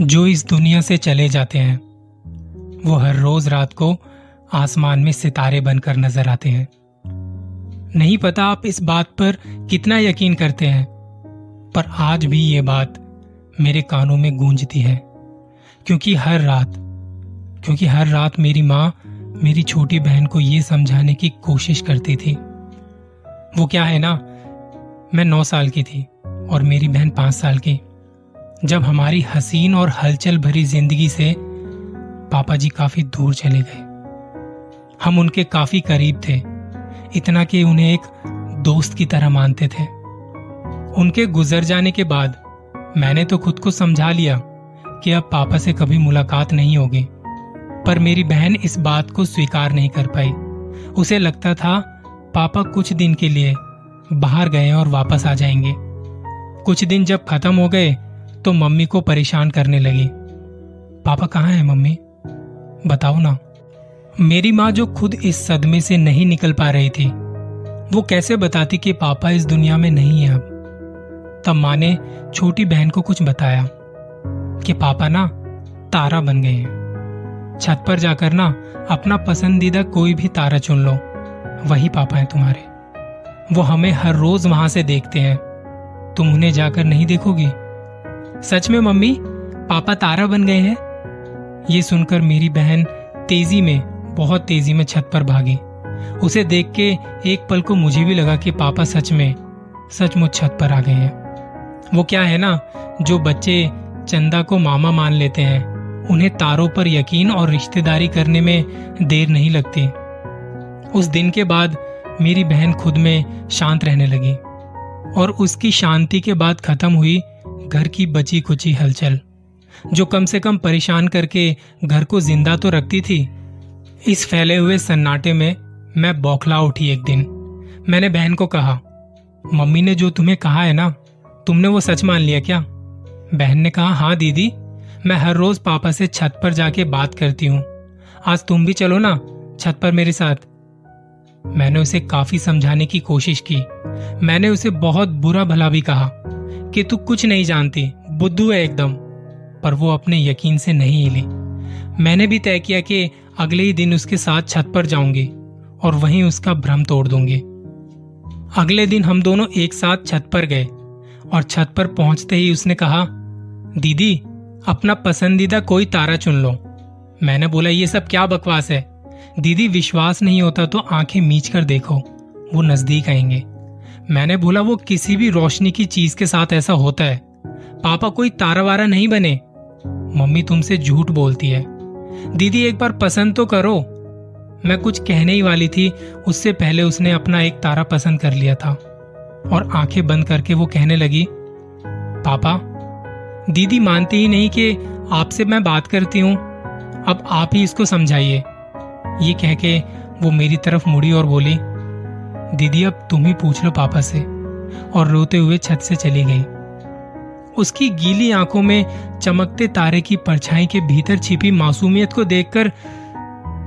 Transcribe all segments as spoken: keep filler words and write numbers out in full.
जो इस दुनिया से चले जाते हैं, वो हर रोज रात को आसमान में सितारे बनकर नजर आते हैं। नहीं पता आप इस बात पर कितना यकीन करते हैं, पर आज भी ये बात मेरे कानों में गूंजती है, क्योंकि हर रात क्योंकि हर रात मेरी माँ मेरी छोटी बहन को ये समझाने की कोशिश करती थी। वो क्या है ना, मैं नौ साल की थी और मेरी बहन पांच साल की, जब हमारी हसीन और हलचल भरी जिंदगी से पापा जी काफी दूर चले गए। हम उनके काफी करीब थे, इतना कि उन्हें एक दोस्त की तरह मानते थे। उनके गुजर जाने के बाद मैंने तो खुद को समझा लिया कि अब पापा से कभी मुलाकात नहीं होगी, पर मेरी बहन इस बात को स्वीकार नहीं कर पाई। उसे लगता था पापा कुछ दिन के लिए बाहर गए और वापस आ जाएंगे। कुछ दिन जब खत्म हो गए तो मम्मी को परेशान करने लगी। पापा कहाँ है मम्मी, बताओ ना। मेरी माँ जो खुद इस सदमे से नहीं निकल पा रही थी, वो कैसे बताती कि पापा इस दुनिया में नहीं है अब। तब माँ ने छोटी बहन को कुछ बताया कि पापा ना तारा बन गए हैं, छत पर जाकर ना अपना पसंदीदा कोई भी तारा चुन लो, वही पापा हैं तुम्हारे। वो हमें हर रोज वहां से देखते हैं, तुम उन्हें जाकर नहीं देखोगी। सच में मम्मी, पापा तारा बन गए हैं। ये सुनकर मेरी बहन तेजी में बहुत तेजी में छत पर भागी। उसे देख के एक पल को मुझे भी लगा कि पापा सच में सचमुच छत पर आ गए हैं। वो क्या है ना, जो बच्चे चंदा को मामा मान लेते हैं, उन्हें तारों पर यकीन और रिश्तेदारी करने में देर नहीं लगती। उस दिन के बाद मेरी बहन खुद में शांत रहने लगी, और उसकी शांति के बाद खत्म हुई घर की बची खुची हलचल, जो कम से कम परेशान करके घर को जिंदा तो रखती थी। इस फैले हुए सन्नाटे में मैं बौखला उठी। एक दिन मैंने बहन को कहा, मम्मी ने जो तुम्हें कहा है ना, तुमने वो सच मान लिया क्या? बहन ने कहा, हाँ दीदी, मैं हर रोज पापा से छत पर जाके बात करती हूँ, आज तुम भी चलो ना छत पर मेरे साथ। मैंने उसे काफी समझाने की कोशिश की। मैंने उसे बहुत बुरा भला भी कहा कि तू कुछ नहीं जानती, बुद्धू है एकदम, पर वो अपने यकीन से नहीं हिली। मैंने भी तय किया कि अगले ही दिन उसके साथ छत पर जाऊंगी और वहीं उसका भ्रम तोड़ दूंगी। अगले दिन हम दोनों एक साथ छत पर गए, और छत पर पहुंचते ही उसने कहा, दीदी अपना पसंदीदा कोई तारा चुन लो। मैंने बोला, ये सब क्या बकवास है दीदी, विश्वास नहीं होता तो आंखें मीच कर देखो, वो नजदीक आएंगे। मैंने बोला, वो किसी भी रोशनी की चीज के साथ ऐसा होता है, पापा कोई तारा वारा नहीं बने। मम्मी तुमसे झूठ बोलती है दीदी, एक बार पसंद तो करो। मैं कुछ कहने ही वाली थी, उससे पहले उसने अपना एक तारा पसंद कर लिया था, और आंखें बंद करके वो कहने लगी, पापा दीदी मानती ही नहीं कि आपसे मैं बात करती हूं, अब आप ही इसको समझाइए। ये कह के वो मेरी तरफ मुड़ी और बोली, दीदी अब तुम ही पूछ लो पापा से, और रोते हुए छत से चली गई। उसकी गीली आंखों में चमकते तारे की परछाई के भीतर छिपी मासूमियत को देखकर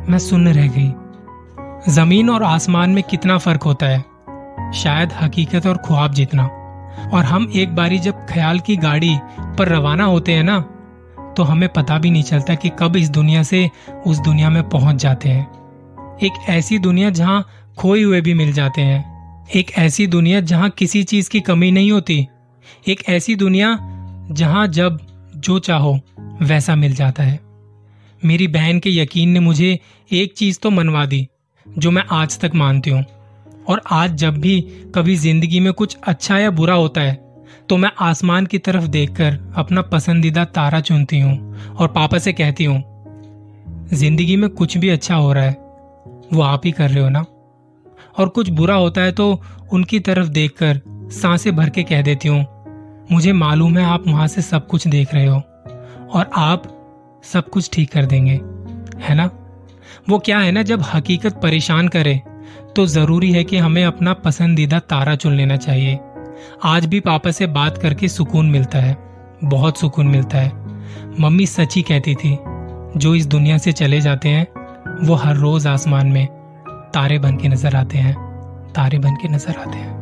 मैं सुन्न रह गई। जमीन और आसमान में कितना फर्क होता है, शायद हकीकत और ख्वाब जितना। और हम एक बारी जब ख्याल की गाड़ी पर रवाना होते हैं ना, तो हमें पता भी नहीं चलता कि कब इस दुनिया से उस दुनिया में पहुंच जाते हैं। एक ऐसी दुनिया जहां खोए हुए भी मिल जाते हैं, एक ऐसी दुनिया जहां किसी चीज की कमी नहीं होती, एक ऐसी दुनिया जहां जब जो चाहो वैसा मिल जाता है। मेरी बहन के यकीन ने मुझे एक चीज तो मनवा दी, जो मैं आज तक मानती हूँ, और आज जब भी कभी जिंदगी में कुछ अच्छा या बुरा होता है, तो मैं आसमान की तरफ देखकर अपना पसंदीदा तारा चुनती हूँ और पापा से कहती हूँ, जिंदगी में कुछ भी अच्छा हो रहा है वो आप ही कर रहे हो ना, और कुछ बुरा होता है तो उनकी तरफ देखकर सांसें भर के कह देती हूँ, मुझे मालूम है आप वहां से सब कुछ देख रहे हो और आप सब कुछ ठीक कर देंगे, है ना। वो क्या है ना, जब हकीकत परेशान करे तो जरूरी है कि हमें अपना पसंदीदा तारा चुन लेना चाहिए। आज भी पापा से बात करके सुकून मिलता है, बहुत सुकून मिलता है। मम्मी सच ही कहती थी, जो इस दुनिया से चले जाते हैं, वो हर रोज आसमान में तारे बन के नजर आते हैं, तारे बन के नजर आते हैं।